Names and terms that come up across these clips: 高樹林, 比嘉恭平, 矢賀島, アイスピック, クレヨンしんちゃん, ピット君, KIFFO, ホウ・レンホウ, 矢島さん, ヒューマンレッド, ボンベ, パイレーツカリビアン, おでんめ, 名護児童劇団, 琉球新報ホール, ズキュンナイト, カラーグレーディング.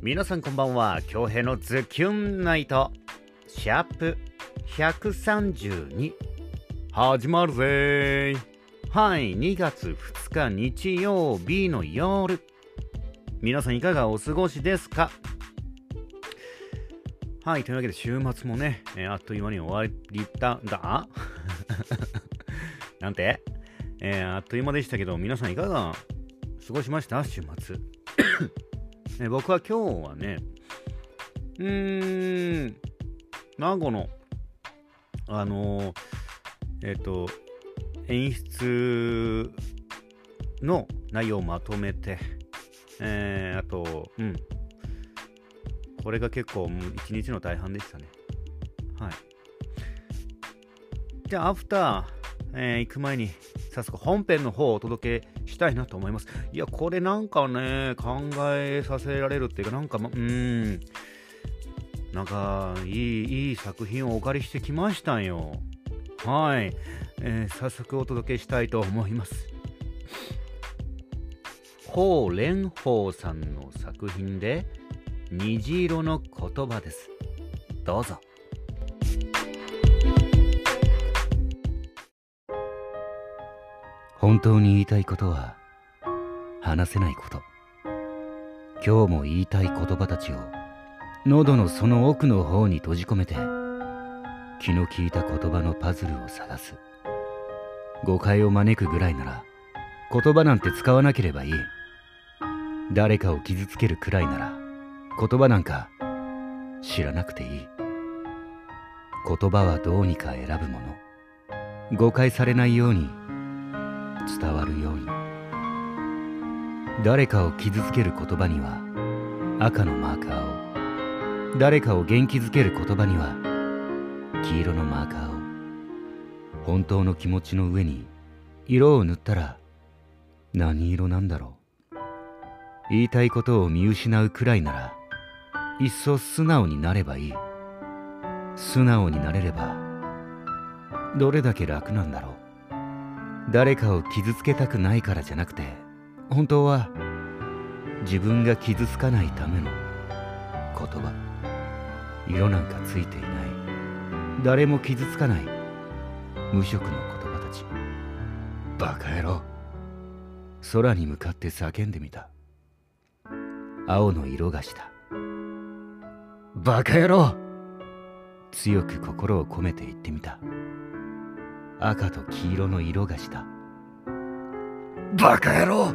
皆さんこんばんは。京平のズキュンナイトシャープ132始まるぜ。はい、2月2日日曜日の夜、皆さんいかがお過ごしですか？はい、というわけで週末もね、あっという間に終わりたんだなんて、あっという間でしたけど、皆さんいかが過ごしました？週末僕は今日はね、名護の演出の内容をまとめて、あとこれが結構一日の大半でしたね。はい、じゃあアフター、行く前に早速本編の方をお届けしたいなと思います。いや、これなんかね、考えさせられるっていうか、なんか、なんかいい作品をお借りしてきましたよ。はい、早速お届けしたいと思います。ホウ・レンホウさんの作品で、虹色の言葉です。どうぞ。本当に言いたいことは話せないこと、今日も言いたい言葉たちを喉のその奥の方に閉じ込めて、気の利いた言葉のパズルを探す。誤解を招くぐらいなら言葉なんて使わなければいい。誰かを傷つけるくらいなら言葉なんか知らなくていい。言葉はどうにか選ぶもの。誤解されないように、伝わるように。誰かを傷つける言葉には赤のマーカーを、誰かを元気づける言葉には黄色のマーカーを。本当の気持ちの上に色を塗ったら何色なんだろう。言いたいことを見失うくらいなら、いっそ素直になればいい。素直になれればどれだけ楽なんだろう。誰かを傷つけたくないからじゃなくて、本当は自分が傷つかないための言葉。色なんかついていない、誰も傷つかない無色の言葉たち。バカ野郎。空に向かって叫んでみた。青の色がした。バカ野郎。強く心を込めて言ってみた。赤と黄色の色がした。バカ野郎。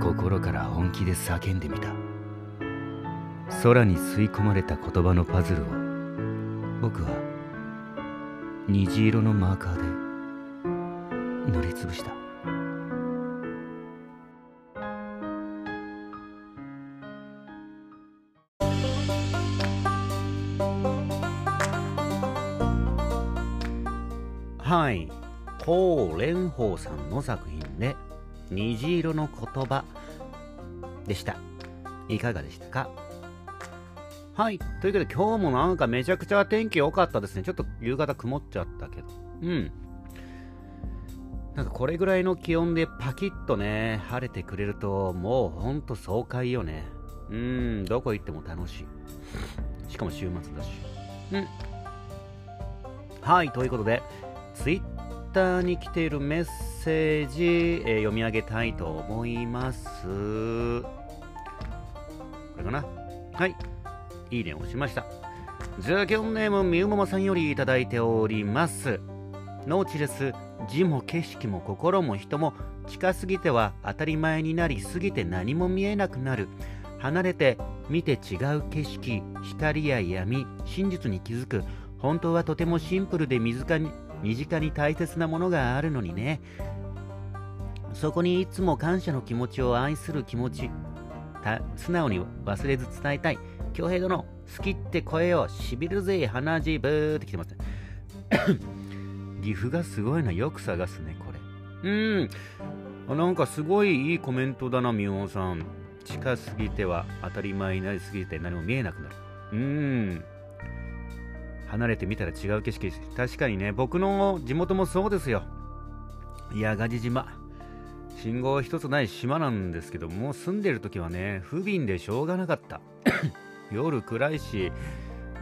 心から本気で叫んでみた。空に吸い込まれた言葉のパズルを、僕は虹色のマーカーで塗りつぶした。はい、ホウ・レンホウさんの作品で、虹色の言葉でした。いかがでしたか？はい、というわけで今日もなんかめちゃくちゃ天気良かったですね。ちょっと夕方曇っちゃったけど、なんかこれぐらいの気温でパキッとね、晴れてくれるともうほんと爽快よね。どこ行っても楽しい。しかも週末だし。はい、ということでツイッターに来ているメッセージ、読み上げたいと思います。これかな。はい、いいねを押しました。ズキュンネームみゆママさんよりいただいております。ノーチレス。字も景色も心も人も近すぎては当たり前になりすぎて何も見えなくなる。離れて見て違う景色、光や闇、真実に気づく。本当はとてもシンプルで身近に大切なものがあるのにね。そこにいつも感謝の気持ちを、愛する気持ち、素直に忘れず伝えたい。京平殿、好きって声をしびるぜ。鼻血ブーってきてます岐阜がすごいな。よく探すね、これ。なんかすごいいいコメントだな、みおんさん。近すぎては当たり前になりすぎて何も見えなくなる。離れてみたら違う景色。確かにね、僕の地元もそうですよ。矢賀島。信号一つない島なんですけども、住んでる時はね不憫でしょうがなかった夜暗いし、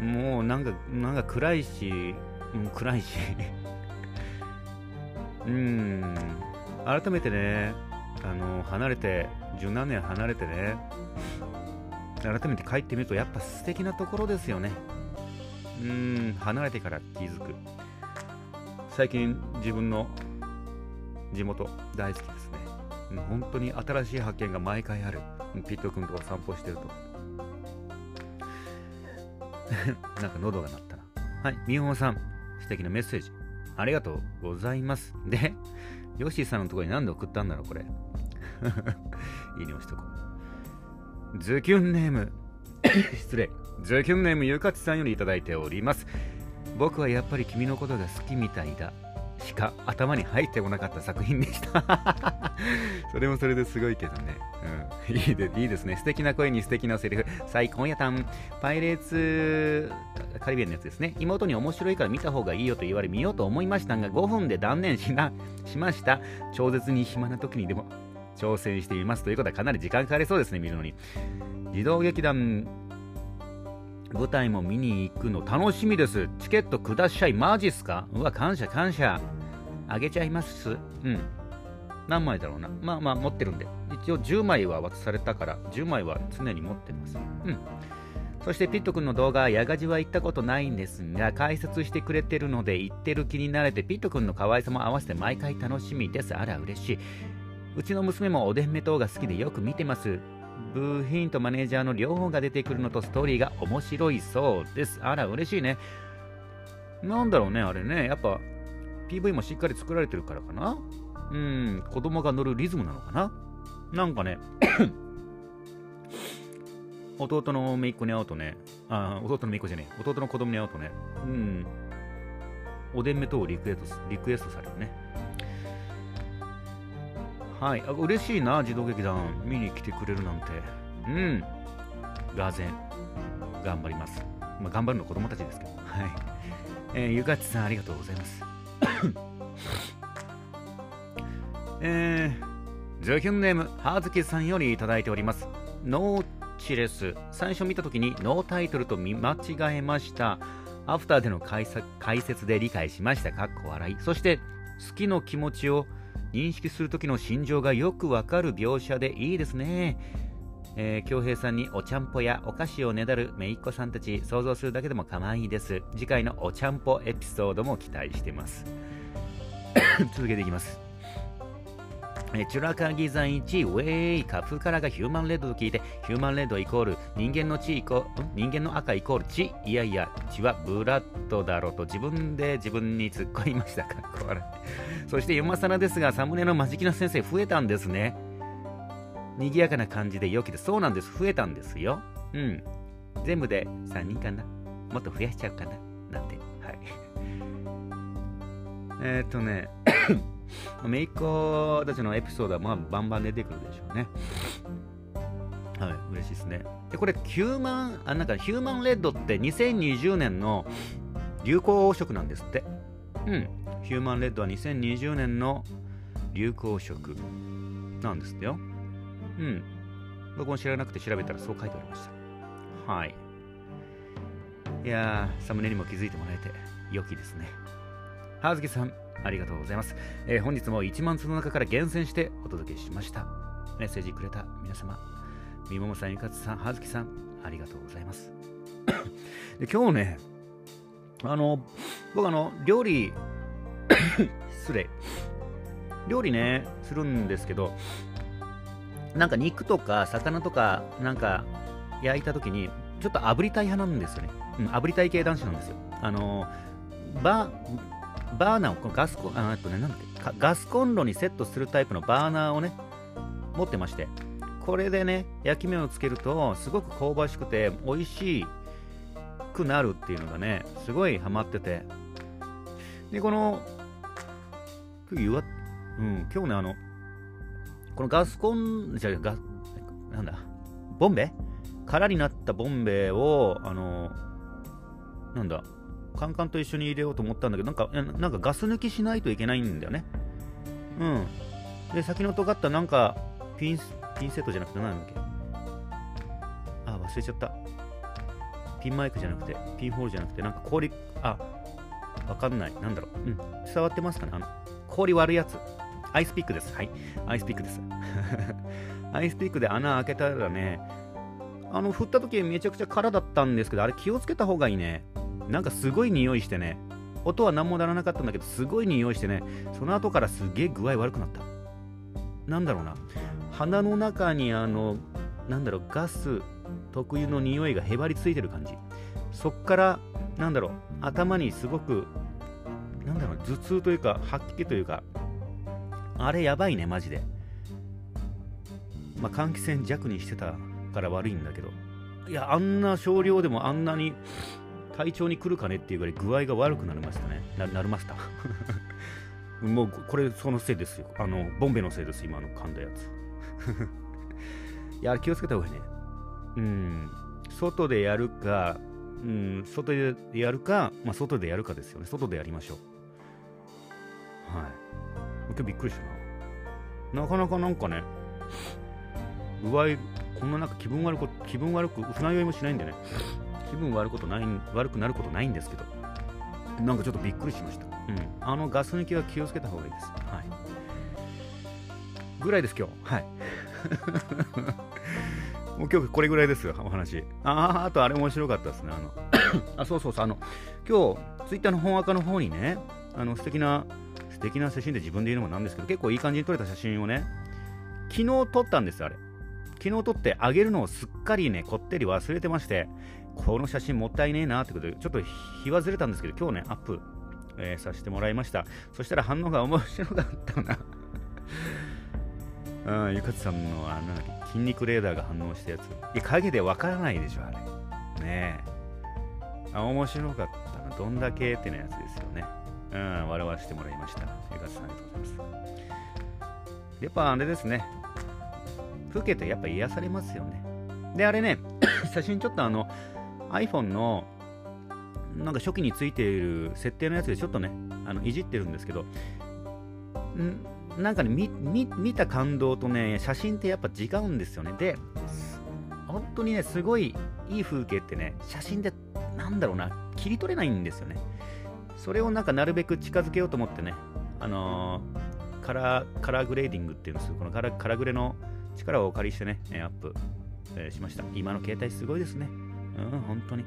もうなんか暗いし改めてね、離れて十何年離れてね、改めて帰ってみるとやっぱ素敵なところですよね。離れてから気づく。最近自分の地元大好きですね。本当に新しい発見が毎回ある。ピット君とお散歩してるとなんか喉が鳴ったな。はい、みほさん素敵なメッセージありがとうございます。で、ヨッシーさんのところに何で送ったんだろうこれいいね押しとこう。ズキュンネーム失礼、ズキュンネームゆかちさんよりいただいております。僕はやっぱり君のことが好きみたいだしか頭に入ってこなかった作品でしたそれもそれですごいけどね、いいですね。素敵な声に素敵なセリフ。最高やたん。パイレーツカリビアンのやつですね。妹に面白いから見た方がいいよと言われ見ようと思いましたが5分で断念しました。超絶に暇な時にでも挑戦してみますということはかなり時間かかりそうですね、見るのに。児童劇団舞台も見に行くの楽しみです。チケットください。マジっすか。うわ、感謝感謝。あげちゃいます。何枚だろうな。まあまあ持ってるんで、一応10枚は渡されたから10枚は常に持ってます。そしてピット君の動画、矢賀寺は行ったことないんですが解説してくれてるので行ってる気になれて、ピット君の可愛さも合わせて毎回楽しみです。あら嬉しい。うちの娘もおでんめ等が好きでよく見てます。部品とマネージャーの両方が出てくるのとストーリーが面白いそうです。あら嬉しいね。なんだろうねあれね、やっぱ PV もしっかり作られてるからかな。子供が乗るリズムなのかな。なんかね弟の姪っ子に会うとね、弟の姪っ子じゃねえ、弟の子供に会うとね、おでんめとをリクエストされるね。はい、嬉しいな、児童劇団見に来てくれるなんて。がぜん頑張ります。まあ、頑張るの子供たちですけど。はい、ゆかちさんありがとうございますズキュンネームはずきさんよりいただいております。ノーチレス、最初見た時にノータイトルと見間違えました。アフターでの解説で理解しました。かっこ笑い。そして好きの気持ちを認識する時の心情がよくわかる描写でいいですね。恭平さんにおちゃんぽやお菓子をねだるめいっ子さんたち、想像するだけでもかわいいです。次回のおちゃんぽエピソードも期待してます続けていきます。チュラカギ山1ウェイカフカラがヒューマンレッドと聞いて、ヒューマンレッドイコール人間の血イコール人間の赤イコール血、いやいや血はブラッドだろうと自分に突っ込みました。かっこ悪いそしてよまさらですがサムネのマジキナ先生増えたんですね。賑やかな感じで良きです。そうなんです、増えたんですよ。全部で3人かな、もっと増やしちゃうかななんて。はいめいっ子たちのエピソードはまあバンバン出てくるでしょうね。はい、嬉しいですね。でこれヒューマンレッドって2020年の流行色なんですって。ヒューマンレッドは2020年の流行色なんですってよ。僕も知らなくて調べたらそう書いておりました。はい。いやー、サムネにも気づいてもらえて良きですね。はずきさんありがとうございます。本日も1万通の中から厳選してお届けしました。メッセージくれた皆様、みももさん、ゆかつさん、はずきさん、ありがとうございます。で今日ね、僕料理失礼、料理ねするんですけど、なんか肉とか魚とかなんか焼いた時にちょっと炙りたい派なんですよね。炙りたい系男子なんですよ。バーナーをガスコンロにセットするタイプのバーナーをね持ってまして、これでね焼き目をつけるとすごく香ばしくて美味しくなるっていうのがねすごいハマってて、で今日ねこのガスコンじゃガなんだボンベ空になったボンベをカンカンと一緒に入れようと思ったんだけど、なんかガス抜きしないといけないんだよね。で、先の尖ったなんかピンセットじゃなくて何だっけ、あ、忘れちゃった。ピンマイクじゃなくて、ピンホールじゃなくて、なんか氷、あ、わかんない、なんだろう、うん、伝わってますかね。あの氷割るやつ、アイスピックです。はい、アイスピックです。アイスピックで穴開けたらね、あの振った時めちゃくちゃ空だったんですけど、あれ気をつけた方がいいね。なんかすごい匂いしてね、音は何もならなかったんだけど、すごい匂いしてね、その後からすげえ具合悪くなった。なんだろうな、鼻の中にあの、なんだろう、ガス特有の匂いがへばりついてる感じ。そっから、なんだろう、頭にすごく、なんだろう、頭痛というか、吐き気というか、あれやばいね、マジで。まあ、換気扇弱にしてたから悪いんだけど、いや、あんな少量でもあんなに、体調に来るかねっていうぐらい具合が悪くなりましたね。なりました。もうこれそのせいですよ。あのボンベのせいです。今の噛んだやつ。いや、気をつけた方がいいね。うん。外でやるか、うん、外でやるか、まあ外でやるかですよね。外でやりましょう。はい。今日びっくりしたな。なかなかなんかね、具合こんななんか気分悪く船酔いもしないんでね。気分悪くなることないんですけど、なんかちょっとびっくりしました。うん、あのガス抜きは気をつけた方がいいです。はい。ぐらいです、今日。はい。もう今日これぐらいですよ、お話。あとあれ面白かったですね。あ、そうそうそう、今日、ツイッターの本アカの方にね、素敵な写真で自分で言うのもなんですけど、結構いい感じに撮れた写真をね、昨日撮ったんです、あれ。昨日撮ってあげるのをすっかりね、こってり忘れてまして、この写真もったいねえなってことで、ちょっと日はずれたんですけど、今日ね、アップ、させてもらいました。そしたら反応が面白かったな。うん、ゆかつさんのあの筋肉レーダーが反応したやつ。いや、影でわからないでしょ、あれ。ねえ。あ、面白かったな。どんだけってのやつですよね。うん、笑わせてもらいました。ゆかつさん、ありがとうございます。やっぱあれですね。老けてやっぱ癒されますよね。で、あれね、写真ちょっとiPhone のなんか初期についている設定のやつでちょっとね、いじってるんですけど、なんかね、見た感動とね、写真ってやっぱ違うんですよね。で、本当にね、すごいいい風景ってね、写真でなんだろうな、切り取れないんですよね。それをなんかなるべく近づけようと思ってね、カラーグレーディングっていうんですよ。このカラグレの力をお借りしてね、アップ、しました。今の携帯すごいですね。うん、本当に。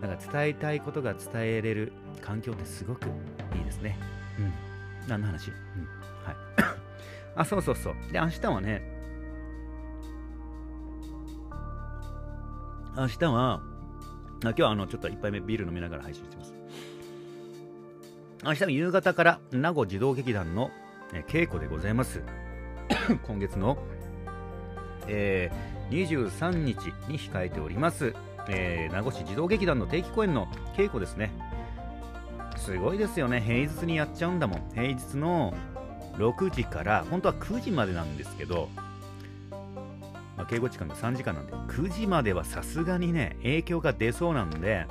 だから伝えたいことが伝えれる環境ってすごくいいですね。うん。何の話？うん。はい。あ、そうそうそう。で、明日は、今日はちょっと一杯目ビール飲みながら配信してます。明日の夕方から、名護児童劇団の稽古でございます。今月の、23日に控えております、名護市児童劇団の定期公演の稽古ですね。すごいですよね。平日にやっちゃうんだもん。平日の6時から本当は9時までなんですけど、まあ、稽古時間が3時間なんで、9時まではさすがにね影響が出そうなんで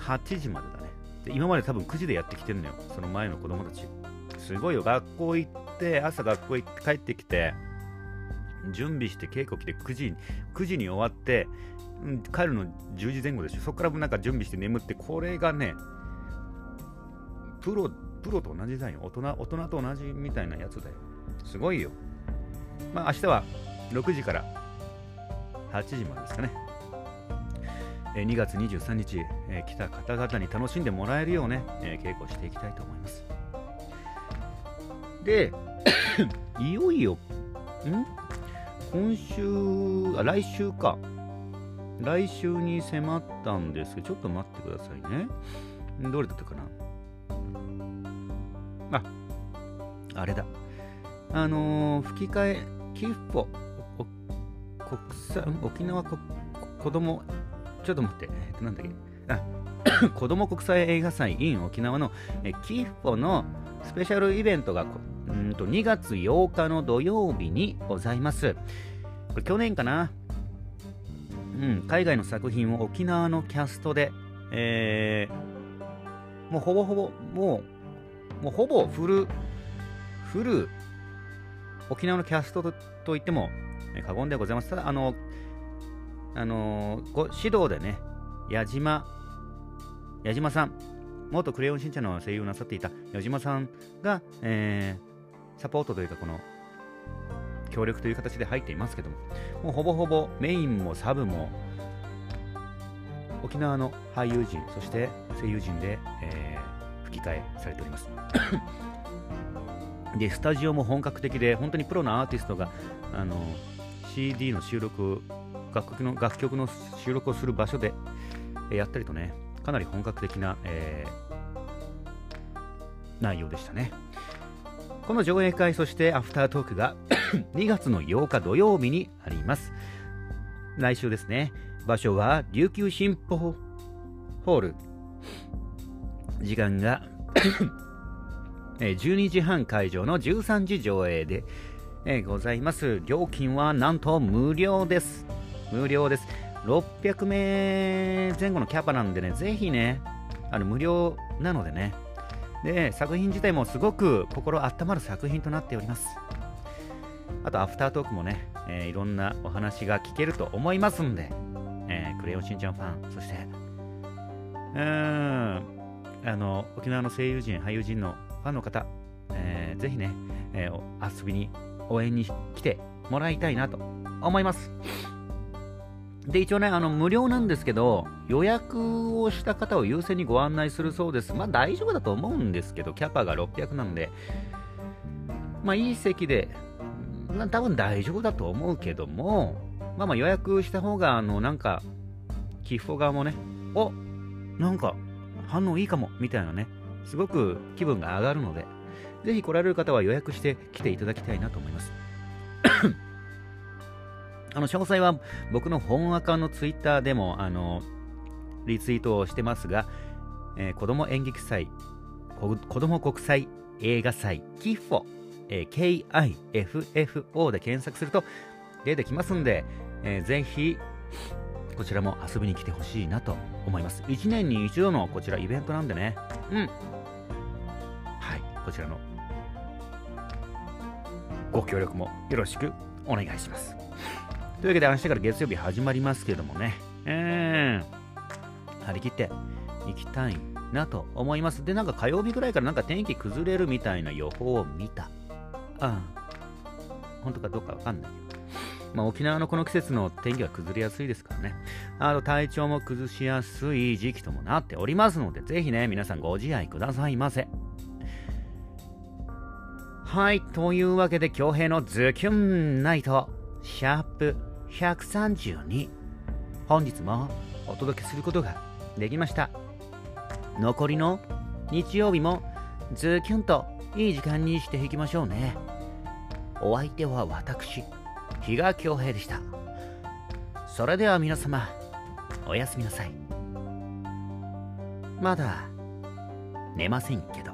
8時までだね。で、今まで多分9時でやってきてるのよ、その前の子供たち。すごいよ。学校行って、朝学校行って帰ってきて準備して稽古来て9時に終わって、うん、帰るの10時前後でしょ。そこからもなんか準備して眠って、これがねプロと同じだよ。大人と同じみたいなやつだよ。すごいよ。まあ明日は6時から8時までですかね。2月23日、来た方々に楽しんでもらえるようね、稽古していきたいと思います。で、いよいよ、来週に迫ったんですけど、ちょっと待ってくださいね。どれだったかな。あれだ。吹き替え、KIFFO、沖縄子供、ちょっと待って、なんだっけ、子供国際映画祭 in 沖縄のKIFFOのスペシャルイベントが2月8日の土曜日にございます。これ去年かな、海外の作品を沖縄のキャストで、もうほぼフルフル沖縄のキャスト と言っても過言ではございます。ただご指導でね、矢島さん、元クレヨンしんちゃんの声優をなさっていた矢島さんが、サポートというかこの協力という形で入っていますけども、もうほぼほぼメインもサブも沖縄の俳優陣そして声優陣で、吹き替えされておりますでスタジオも本格的で本当にプロのアーティストがCD の収録、楽曲の収録をする場所でやったりとね、かなり本格的な、内容でしたね。この上映会そしてアフタートークが2月の8日土曜日にあります。来週ですね。場所は琉球新報ホール、時間が12時半会場の13時上映でございます。料金はなんと無料です。600名前後のキャパなんでね、ぜひね、無料なのでね、で作品自体もすごく心温まる作品となっております。あとアフタートークもね、いろんなお話が聞けると思いますんで、クレヨンしんちゃんファン、そして沖縄の声優陣俳優陣のファンの方、ぜひね、遊びに応援に来てもらいたいなと思います。で一応ね、無料なんですけど、予約をした方を優先にご案内するそうです。まあ大丈夫だと思うんですけど、キャパが600なので、まあいい席で多分大丈夫だと思うけども、まあまあ予約した方がなんかKIFFO側もね、なんか反応いいかもみたいなね、すごく気分が上がるので、ぜひ来られる方は予約して来ていただきたいなと思います詳細は僕の本アカのツイッターでもリツイートをしてますが、子ども演劇祭、子ども国際映画祭KIFFO、KIFFO で検索すると出てきますんで、ぜひこちらも遊びに来てほしいなと思います。1年に一度のこちらイベントなんでね、はい、こちらのご協力もよろしくお願いします。というわけで明日から月曜日始まりますけどもね、張り切っていきたいなと思います。でなんか火曜日ぐらいからなんか天気崩れるみたいな予報を見た。本当かどうかわかんないけど、まあ、沖縄のこの季節の天気は崩れやすいですからね。あと体調も崩しやすい時期ともなっておりますので、ぜひね皆さんご自愛くださいませ。はい、というわけで恭平のズキュンナイト#132、本日もお届けすることができました。残りの日曜日もズキュンといい時間にしていきましょうね。お相手は私、比嘉恭平でした。それでは皆様、おやすみなさい。まだ寝ませんけど。